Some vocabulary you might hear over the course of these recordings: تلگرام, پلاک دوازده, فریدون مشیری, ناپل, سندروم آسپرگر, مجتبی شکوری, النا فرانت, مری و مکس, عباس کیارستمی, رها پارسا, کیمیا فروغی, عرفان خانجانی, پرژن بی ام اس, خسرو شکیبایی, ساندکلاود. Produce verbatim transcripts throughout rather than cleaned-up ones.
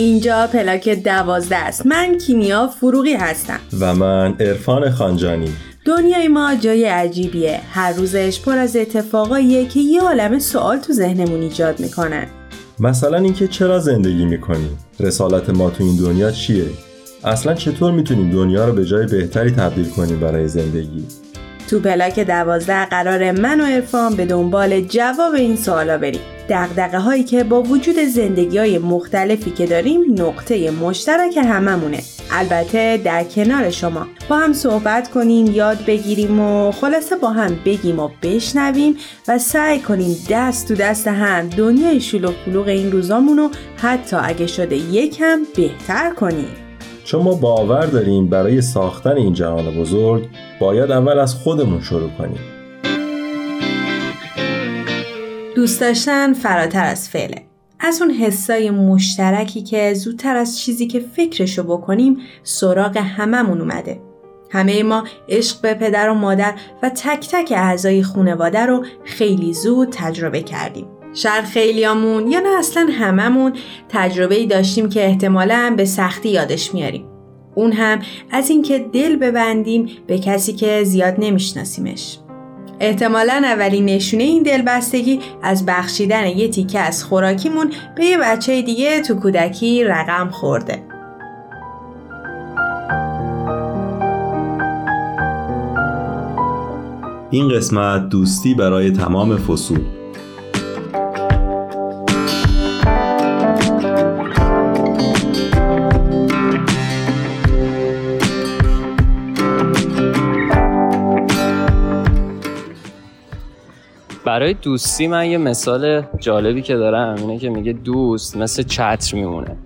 اینجا پلاک دوازده است. من کیمیا فروغی هستم و من عرفان خانجانی. دنیای ما جای عجیبیه، هر روزش پر از اتفاقاییه که یه عالمه سوال تو ذهنمون ایجاد میکنن. مثلا اینکه چرا زندگی میکنیم؟ رسالت ما تو این دنیا چیه؟ اصلا چطور میتونیم دنیا رو به جای بهتری تبدیل کنیم برای زندگی؟ تو پلاک دوازده قراره من و عرفان به دنبال جواب این سوالا بریم. دغدغه هایی که با وجود زندگی های مختلفی که داریم نقطه مشترک هممونه، البته در کنار شما. با هم صحبت کنیم، یاد بگیریم و خلاصه با هم بگیم و بشنویم و سعی کنیم دست تو دست هم دنیای شلوغ پلوغ این روزامونو حتی اگه شده یکم بهتر کنیم. چون ما باور داریم برای ساختن این جهان بزرگ باید اول از خودمون شروع کنیم. دوست داشتن فراتر از فعله. از اون حسای مشترکی که زودتر از چیزی که فکرشو بکنیم سراغ هممون اومده. همه ما عشق به پدر و مادر و تک تک اعضای خانواده رو خیلی زود تجربه کردیم. شاید خیلیامون یا نه اصلا هممون تجربه‌ای داشتیم که احتمالاً به سختی یادش میاریم. اون هم از این که دل ببندیم به کسی که زیاد نمیشناسیمش. احتمالاً اولین نشونه این دلبستگی از بخشیدن یه تیکه از خوراکیمون به یه بچه دیگه تو کودکی رقم خورده. این قسمت دوستی برای تمام فصول. برای دوستی من یه مثال جالبی که دارم اینه که میگه دوست مثل چتر میمونه.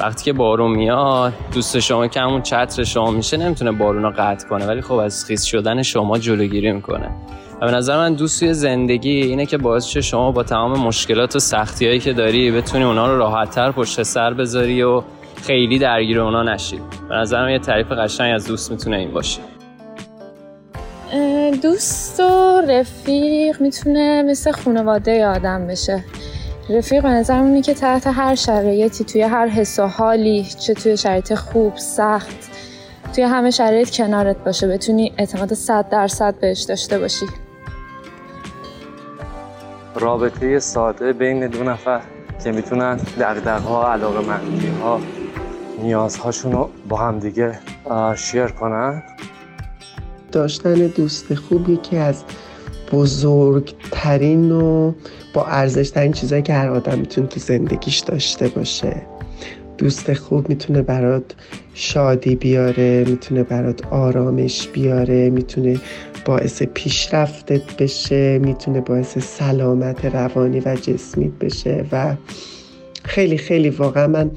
وقتی که بارون میاد دوست شما که همون چتر شما میشه نمیتونه بارون رو قطع کنه، ولی خب از خیس شدن شما جلوگیری میکنه. و به نظر من دوستی زندگی اینه که باعث شه شما با تمام مشکلات و سختی هایی که داری بتونی اونا رو راحت‌تر پشت سر بذاری و خیلی درگیر اونا نشی. به نظر من یه تعریف قشنگ از دوست میتونه این باشه. دوست و رفیق میتونه مثل خانواده آدم بشه. رفیق به نظرم اینه که تحت هر شرایطی، توی هر حس و حالی، چه توی شرایط خوب، سخت، توی همه شرایط کنارت باشه، بتونی اعتماد صد درصد بهش داشته باشی. رابطه ساده بین دو نفر که میتونن دغدغه‌ها، علاقه‌مندی‌ها، نیازهاشون رو با همدیگه شیر کنن. داشتن دوست خوب یکی از بزرگترین و با ارزشترین چیزایی که هر آدم میتونه تو زندگیش داشته باشه. دوست خوب میتونه برات شادی بیاره، میتونه برات آرامش بیاره، میتونه باعث پیشرفتت بشه، میتونه باعث سلامت روانی و جسمیت بشه و خیلی خیلی واقعا من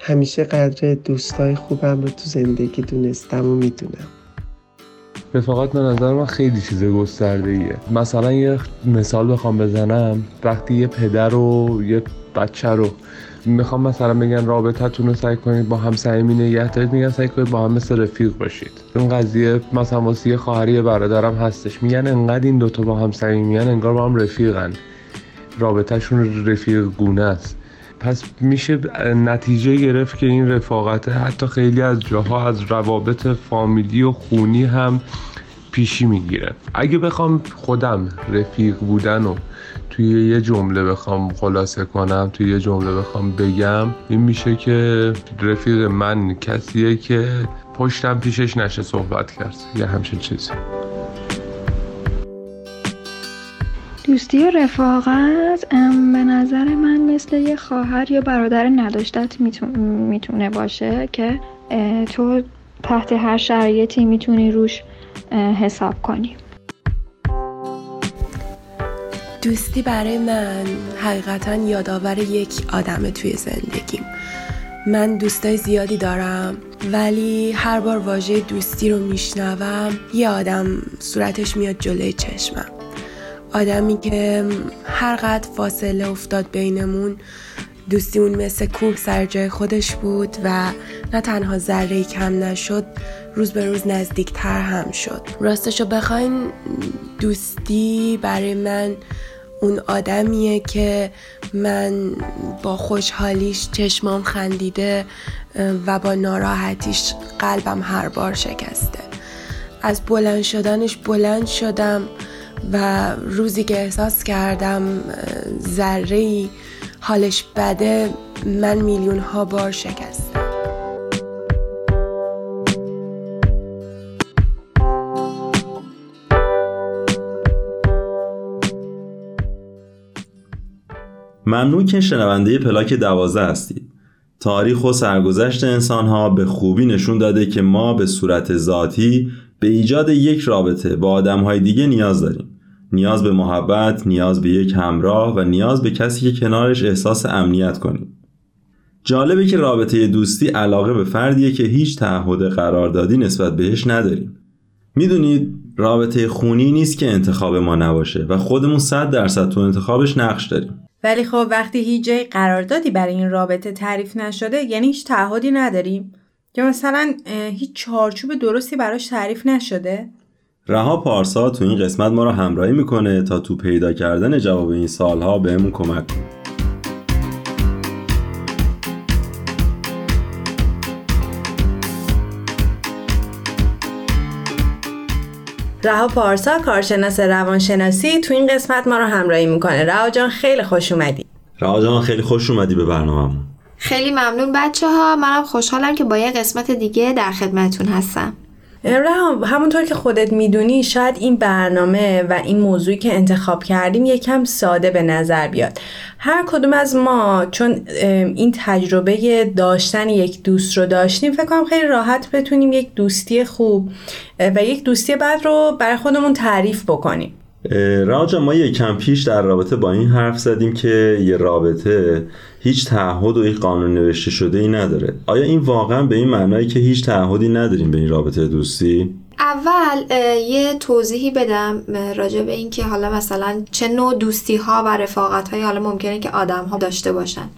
همیشه قدر دوستای خوبم رو تو زندگی دونستم و میدونم. رفاقت به نظر من خیلی چیز گسترده‌ایه. مثلا یه مثال بخوام بزنم، وقتی یه پدر و یه بچه رو میخوام مثلا بگن رابطتون رو سعی کنید با هم صمیمی نگه دارید، میگن سعی کنید با هم مثل رفیق باشید. اون قضیه مثلا واسه خواهری برادرم هستش، میگن انقدر این دوتا با هم صمیمیان انگار با هم رفیقن، رابطهشون رفیق گونه است. پس میشه نتیجه گرفت که این رفاقت حتی خیلی از جاها از روابط فامیلی و خونی هم پیشی میگیره. اگه بخوام خودم رفیق بودن رو توی یه جمله بخوام خلاصه کنم، توی یه جمله بخوام بگم، این میشه که رفیق من کسیه که پشتم پیشش نشه صحبت کرد یا همچین چیزی. دوستی و رفاقت به نظر من مثل یه خواهر یا برادر نداشتت میتونه باشه که تو تحت هر شرایطی میتونی روش حساب کنی. دوستی برای من حقیقتاً یادآور یک آدمه توی زندگیم. من دوستای زیادی دارم ولی هر بار واژه دوستی رو میشنوم یه آدم صورتش میاد جلوی چشمم. آدمی که هر قد فاصله افتاد بینمون دوستیمون مثل کوه سر جای خودش بود و نه تنها ذره‌ای کم نشد، روز به روز نزدیکتر هم شد. راستشو بخواین دوستی برای من اون آدمیه که من با خوشحالیش چشمام خندیده و با ناراحتیش قلبم هر بار شکسته. از بلند شدنش بلند شدم و روزی که احساس کردم ذره‌ای حالش بده، من میلیون ها بار شکستم. ممنون که شنونده پلاک دوازده هستید. تاریخ و سرگذشت انسان‌ها به خوبی نشون داده که ما به صورت ذاتی به ایجاد یک رابطه با آدم‌های دیگه نیاز داریم. نیاز به محبت، نیاز به یک همراه و نیاز به کسی که کنارش احساس امنیت کنیم. جالبه که رابطه دوستی علاقه به فردیه که هیچ تعهد قراردادی نسبت بهش نداریم. میدونید رابطه خونی نیست که انتخاب ما نباشه و خودمون صد درصد تو انتخابش نقش داریم. ولی خب وقتی هیچ جای قراردادی برای این رابطه تعریف نشده، یعنی هیچ تعهدی نداریم که مثلا هیچ چارچوب درستی براش تعریف نشده. رها پارسا تو این قسمت ما رو همراهی میکنه تا تو پیدا کردن جواب این سوال‌ها بهمون کمک کنه. رها پارسا، کارشناس روانشناسی، تو این قسمت ما رو همراهی میکنه. رها جان خیلی خوش اومدی. رها جان خیلی خوش اومدی به برنامه‌مون. خیلی ممنون بچه‌ها، منم خوشحالم که با یه قسمت دیگه در خدمتتون هستم. رها، همونطور که خودت میدونی شاید این برنامه و این موضوعی که انتخاب کردیم یکم ساده به نظر بیاد. هر کدوم از ما چون این تجربه داشتن یک دوست رو داشتیم، فکر کنم خیلی راحت بتونیم یک دوستی خوب و یک دوستی بد رو برای خودمون تعریف بکنیم. راجع ما یکم پیش در رابطه با این حرف زدیم که یه رابطه هیچ تعهد و یک قانون نوشته شده ای نداره. آیا این واقعا به این معنیه که هیچ تعهدی نداریم به این رابطه دوستی؟ اول یه توضیحی بدم راجع به این که حالا مثلا چه نوع دوستی ها و رفاقت هایی حالا ممکنه که آدم ها داشته باشن.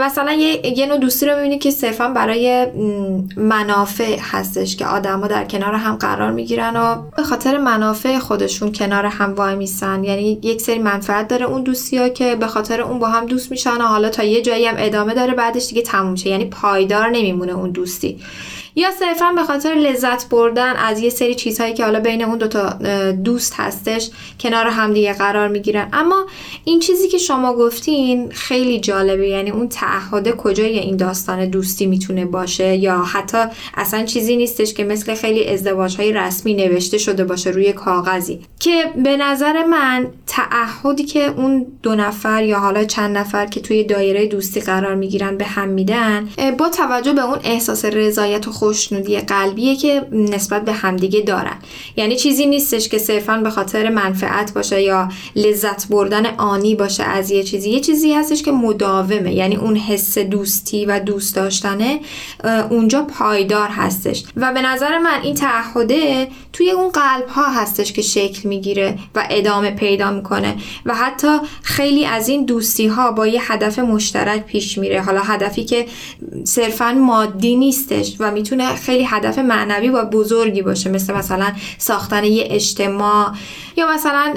مثلا یه, یه نوع دوستی رو میبینی که صرفا برای منافع هستش که آدم ها در کنار هم قرار میگیرن و به خاطر منافع خودشون کنار هم وای میسن، یعنی یک سری منفعت داره اون دوستی ها که به خاطر اون با هم دوست میشن و حالا تا یه جایی هم ادامه داره، بعدش دیگه تموم شه، یعنی پایدار نمیمونه اون دوستی. یا صرفا به خاطر لذت بردن از یه سری چیزهایی که حالا بین اون دوتا دوست هستش کنار هم دیگه قرار میگیرن. اما این چیزی که شما گفتین خیلی جالبه، یعنی اون تعهد کجای این داستان دوستی میتونه باشه، یا حتی اصلا چیزی نیستش که مثل خیلی ازدواج‌های رسمی نوشته شده باشه روی کاغذی، که به نظر من تعهدی که اون دو نفر یا حالا چند نفر که توی دایره دوستی قرار میگیرن به هم میدن، با توجه به اون احساس رضایت و خوشنودی قلبیه که نسبت به همدیگه دارن. یعنی چیزی نیستش که صرفاً به خاطر منفعت باشه یا لذت بردن آنی باشه از یه چیزی. یه چیزی هستش که مداومه، یعنی اون حس دوستی و دوست داشتنه اونجا پایدار هستش و به نظر من این تعهده توی اون قلب ها هستش که شکل میگیره و ادامه پیدا میکنه و حتی خیلی از این دوستی ها با یه هدف مشترک پیش میره. حالا هدفی که صرفاً مادی نیستش و می تونه خیلی هدف معنوی و بزرگی باشه، مثل مثلا ساختن یه اجتماع یا مثلا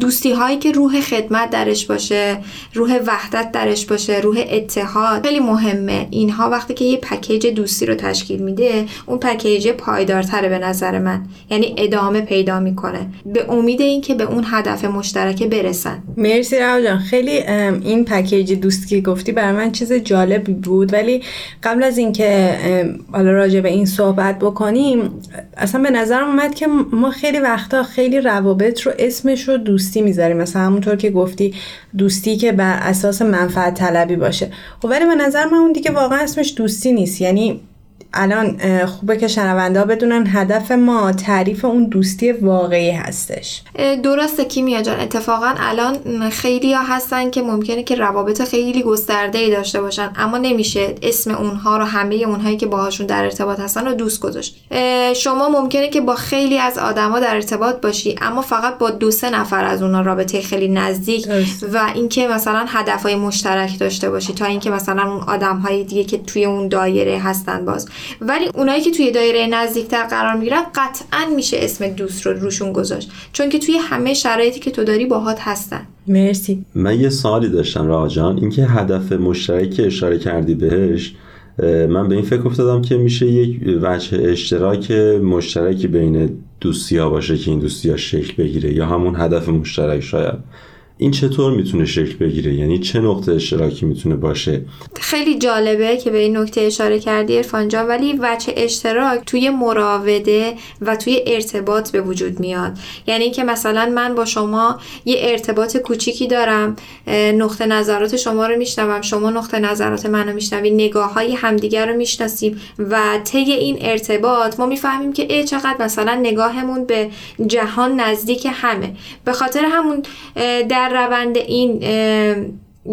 دوستی هایی که روح خدمت درش باشه، روح وحدت درش باشه، روح اتحاد. خیلی مهمه اینها. وقتی که یه پکیج دوستی رو تشکیل میده، اون پکیج پایدارتره به نظر من، یعنی ادامه پیدا میکنه به امید این که به اون هدف مشترک برسن. مرسی رها جان، خیلی این پکیج دوستی گفتی برای من چیز جالبی بود. ولی قبل از اینکه حالا راجع به این صحبت بکنیم، اصلا به نظرم اومد که ما خیلی وقتا خیلی روابط رو اسمش رو دوستی میذاریم، مثلا همونطور که گفتی دوستی که بر اساس منفعت طلبی باشه. خب ولی به نظر من اون دیگه واقعا اسمش دوستی نیست. یعنی الان خوبه که شنونده ها بدونن هدف ما تعریف اون دوستی واقعی هستش. درسته کیمیا جان، اتفاقا الان خیلی ها هستن که ممکنه که روابط خیلی گسترده‌ای داشته باشن، اما نمیشه اسم اونها رو همه اونهایی که باهاشون در ارتباط هستن رو دوست گذاشت. شما ممکنه که با خیلی از آدما در ارتباط باشی اما فقط با دو سه نفر از اونها رابطه خیلی نزدیک درست. و اینکه مثلا هدفهای مشترک داشته باشی تا اینکه مثلا اون آدمهای دیگه که توی اون دایره هستن باز ولی اونایی که توی دایره نزدیکتر قرار میگیرن قطعا میشه اسم دوست رو روشون گذاشت، چون که توی همه شرایطی که تو داری باهات هستن. مرسی. من یه سوالی داشتم رها جان، اینکه هدف مشترک اشاره کردی بهش، من به این فکر افتادم که میشه یک وجه اشتراک مشترکی بین دوستی‌ها باشه که این دوستی‌ها شکل بگیره، یا همون هدف مشترک شاید. این چطور میتونه شکل بگیره؟ یعنی چه نقطه اشتراکی میتونه باشه؟ خیلی جالبه که به این نکته اشاره کردی عرفان جان، ولی وجه اشتراک توی مراوده و توی ارتباط به وجود میاد. یعنی که مثلا من با شما یه ارتباط کوچیکی دارم، نقطه نظرات شما رو میشنوم، شما نقطه نظرات منو میشنوی، نگاه‌های همدیگر رو میشناسیم و طی این ارتباط ما میفهمیم که ای چقدر مثلا نگاهمون به جهان نزدیک همه. به خاطر همون در روند این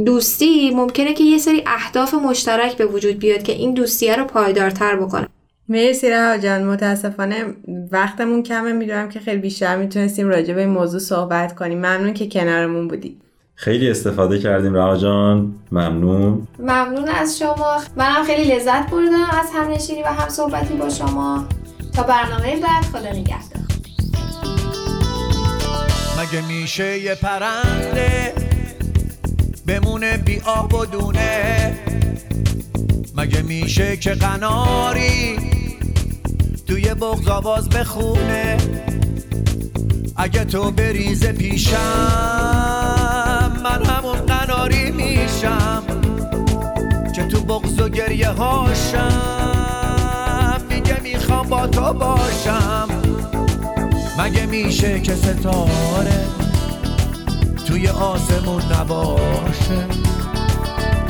دوستی ممکنه که یه سری اهداف مشترک به وجود بیاد که این دوستیه رو پایدارتر بکنه. مرسی رها جان، متاسفانه وقتمون کمه، میدونم که خیلی بیشتر میتونستیم راجع به این موضوع صحبت کنیم. ممنون که کنارمون بودی. خیلی استفاده کردیم رها جان، ممنون. ممنون از شما، منم خیلی لذت بردم از همنشینی و هم صحبتی با شما. تا برنامه بعد، خدا نگهدار. مگه میشه یه پرنده بمونه بی آب و دونه؟ مگه میشه که قناری توی بغض آواز بخونه؟ اگه تو بریز پیشم من همون قناری میشم که تو بغض و گریه هاشم دیگه میخوام با تو باشم. مگه میشه که ستاره توی آسمون نباشه،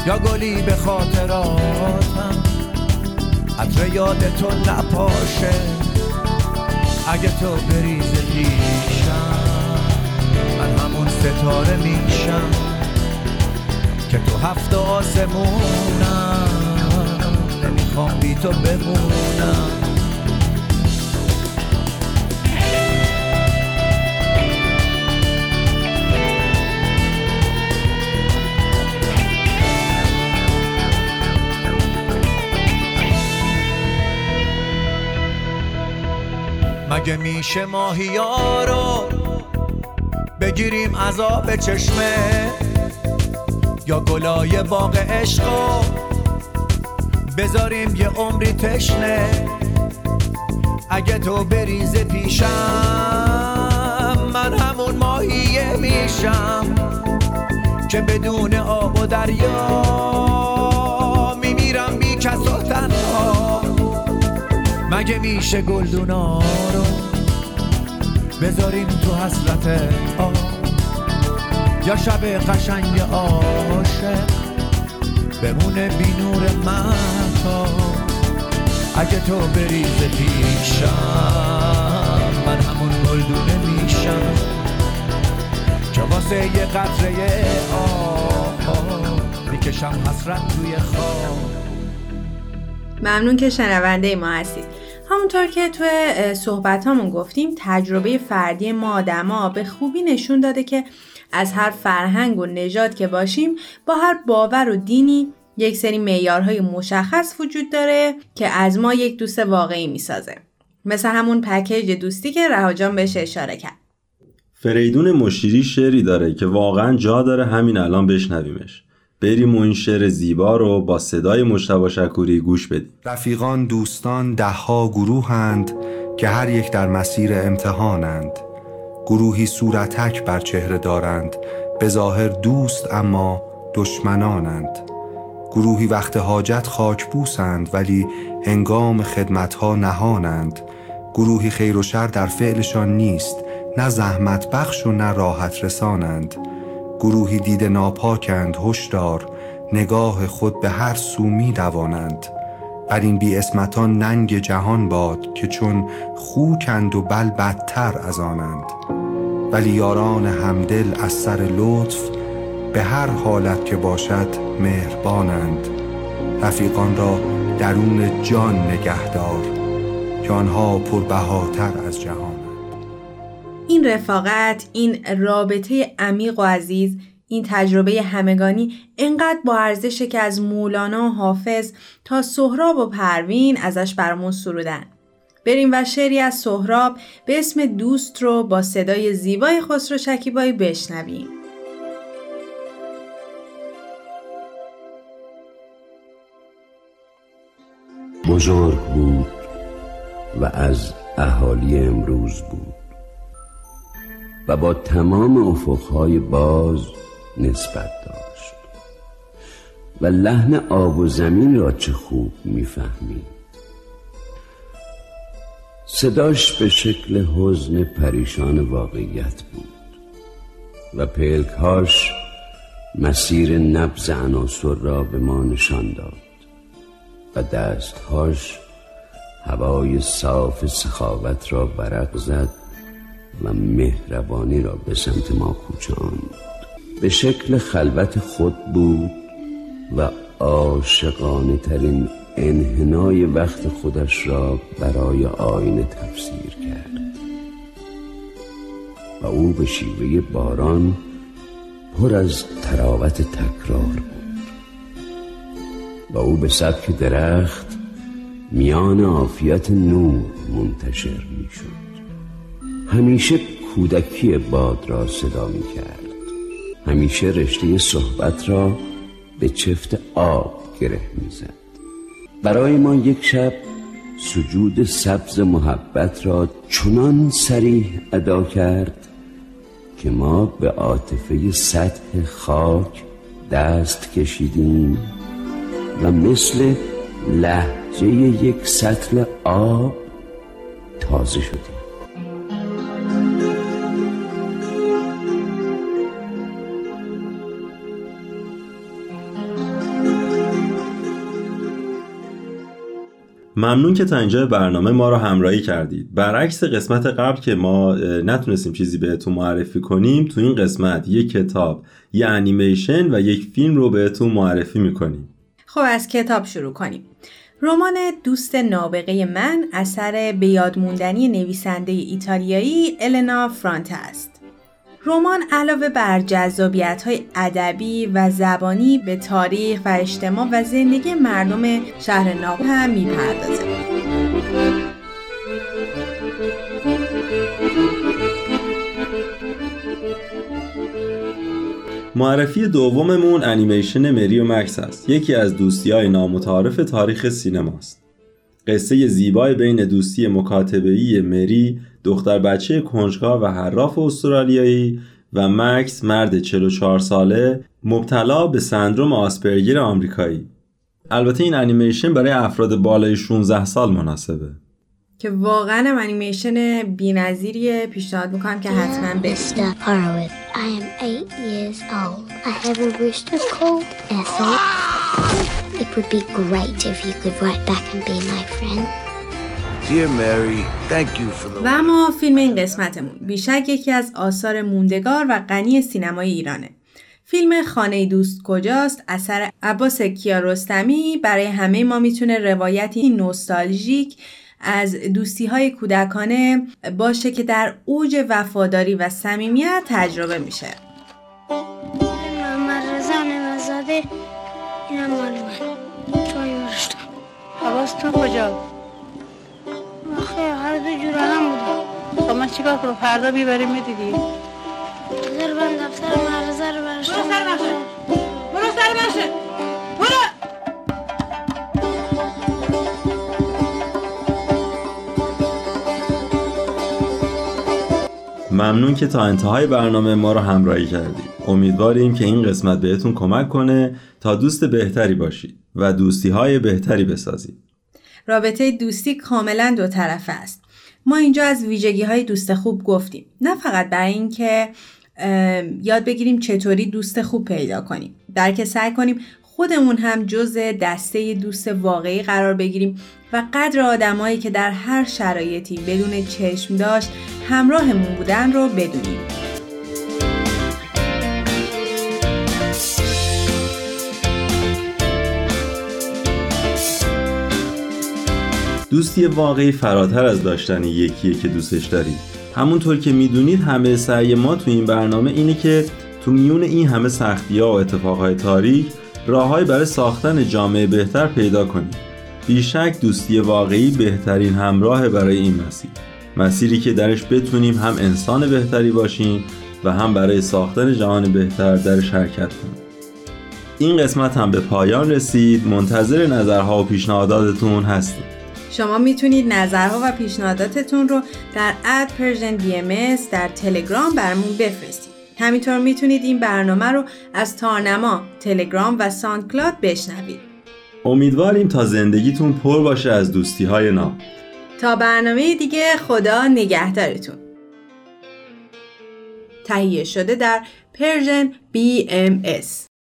یا گلی به خاطراتم عطر یاد تو نپاشه؟ اگه تو بریز پیشم من همون ستاره میشم که تو هفت آسمونم نمیخوام بی تو بمونم. مگه میشه ماهیا رو بگیریم از آب چشمه، یا گلای باغ عشق رو بذاریم یه عمری تشنه؟ اگه تو بریز پیشم من همون ماهیه میشم که بدون آب و دریا میمیرم بی کس و تنها. مگه میشه گلدونا رو بذاریم تو حسرت آب، یا شب قشنگ عاشق بمونه بی نور مهتاب؟ اگه تو بریز پیشم من همون گلدونه میشم که واسه یه قطره آب میکشم حسرت توی خواب. ممنون که شنونده ما هستید. همونطور که توی صحبت هامون گفتیم، تجربه فردی ما آدما به خوبی نشون داده که از هر فرهنگ و نژاد که باشیم، با هر باور و دینی یک سری معیارهای مشخص وجود داره که از ما یک دوست واقعی میسازه، مثل همون پکیج دوستی که رها جان بهش اشاره کرد. فریدون مشیری شعری داره که واقعا جا داره همین الان بشنویمش. بریم اون شعر زیبا رو با صدای مجتبی شکوری گوش بدیم. رفیقان دوستان دهها گروهند که هر یک در مسیر امتحانند. گروهی صورتک بر چهره دارند، به ظاهر دوست اما دشمنانند. گروهی وقت حاجت خاک بوسند ولی هنگام خدمتها نهانند. گروهی خیر و شر در فعلشان نیست، نه زحمت بخش و نه راحت رسانند. گروهی دیده ناپاکند، هشدار، نگاه خود به هر سو می دوانند. بر این بی اسمتان ننگ جهان باد که چون خوکند و بل بدتر از آنند. ولی یاران همدل از سر لطف به هر حالت که باشد مهربانند. رفیقان را درون جان نگهدار که آنها پربهاتر از جهان. این رفاقت، این رابطه عمیق و عزیز این تجربه همگانی انقدر با ارزشه که از مولانا و حافظ تا سهراب و پروین ازش برامون سرودن. بریم و شعری از سهراب به اسم دوست رو با صدای زیبای خسرو شکیبایی بشنویم. بزرگ بود و از اهالی امروز بود و با تمام افقهای باز نسبت داشت و لحن آب و زمین را چه خوب میفهمید. صداش به شکل حزن پریشان واقعیت بود و پلکاش مسیر نبض عناصر را به ما نشان داد و دستهاش هوای صاف سخاوت را برق زد و مهربانی را به سمت ما کوچاند. به شکل خلوت خود بود و عاشقانه ترین انحنای وقت خودش را برای آینه تفسیر کرد و او به شیوه باران پر از تراوت تکرار بود و او به سبک درخت میان عافیت نور منتشر می شد. همیشه کودکی باد را صدا می کرد، همیشه رشته صحبت را به چفت آب گره می زد. برای ما یک شب سجود سبز محبت را چنان صریح ادا کرد که ما به عاطفه سطح خاک دست کشیدیم و مثل لهجه یک سطل آب تازه شدیم. ممنون که تا اینجا برنامه ما رو همراهی کردید. برعکس قسمت قبل که ما نتونستیم چیزی بهتون معرفی کنیم، تو این قسمت یک کتاب، یک انیمیشن و یک فیلم رو بهتون معرفی میکنیم. خب از کتاب شروع کنیم. رمان دوست نابغه من اثر به یاد موندنی نویسنده ایتالیایی النا فرانت است. رمان علاوه بر جذابیت‌های ادبی و زبانی به تاریخ و اجتماع و زندگی مردم شهر ناپل هم می‌پردازد. معرفی دوممون انیمیشن مری و مکس است. یکی از دوستی‌های نامتعارف تاریخ سینماست. قصه زیبای بین دوستی مکاتبه‌ای مری، دختر بچه کنجکاو و حراف استرالیایی، و مکس، مرد چهل و چهار ساله مبتلا به سندروم آسپرگر آمریکایی. البته این انیمیشن برای افراد بالای شانزده سال مناسبه که واقعا انیمیشن بی‌نظیریه. پیشنهاد میکنم که حتما ببینید. It would be great if you could write back and be my friend. Dear Mary, thank you for the... و اما فیلم این قسمتمون بیشک یکی از آثار موندگار و غنی سینمای ایرانه. فیلم خانه دوست کجاست اثر عباس کیارستمی برای همه ما میتونه روایتی نوستالژیک از دوستی‌های کودکانه باشه که در اوج وفاداری و صمیمیت تجربه میشه. محمد رضا نوزاده اینم مال من. چای مرشتم حواظ تو کجا؟ خیلی هر دو جور هم بودم. خب من چیکار کنم؟ فردا بیبریم میدیدیم. بذار برم دفتر مغازه رو برشتم. برو سر بخشه برو سر بخشه برو. ممنون که تا انتهای برنامه ما رو همراهی کردید. امیدواریم که این قسمت بهتون کمک کنه تا دوست بهتری باشید و دوستی‌های بهتری بسازید. رابطه دوستی کاملا دو طرفه است. ما اینجا از ویژگی‌های دوست خوب گفتیم، نه فقط برای اینکه یاد بگیریم چطوری دوست خوب پیدا کنیم، بلکه سعی کنیم خودمون هم جزء دسته دوست واقعی قرار بگیریم و قدر آدمایی که در هر شرایطی بدون چشم داشت همراهمون بودن رو بدونیم. دوستی واقعی فراتر از داشتن یکیه که دوستش دارید. همونطور که میدونید همه سعی ما تو این برنامه اینه که تو میون این همه سختی‌ها و اتفاق‌های تاریک راه‌هایی برای ساختن جامعه بهتر پیدا کنید. بیشک دوستی واقعی بهترین همراه برای این مسیر. مسیری که درش بتونیم هم انسان بهتری باشیم و هم برای ساختن جهان بهتر درش حرکت کنیم. این قسمت هم به پایان رسید. منتظر نظرها و پیشنهاداتتون هستیم. شما میتونید نظرها و پیشنهاداتتون رو در ات پرژن بی ام اس در تلگرام برامون بفرستید. همینطور میتونید این برنامه رو از تارنما، تلگرام و ساندکلاود بشنوید. امیدواریم تا زندگیتون پر باشه از دوستی‌های ناب. تا برنامه دیگه، خدا نگهدارتون. تهیه شده در پرژن بی ام اس.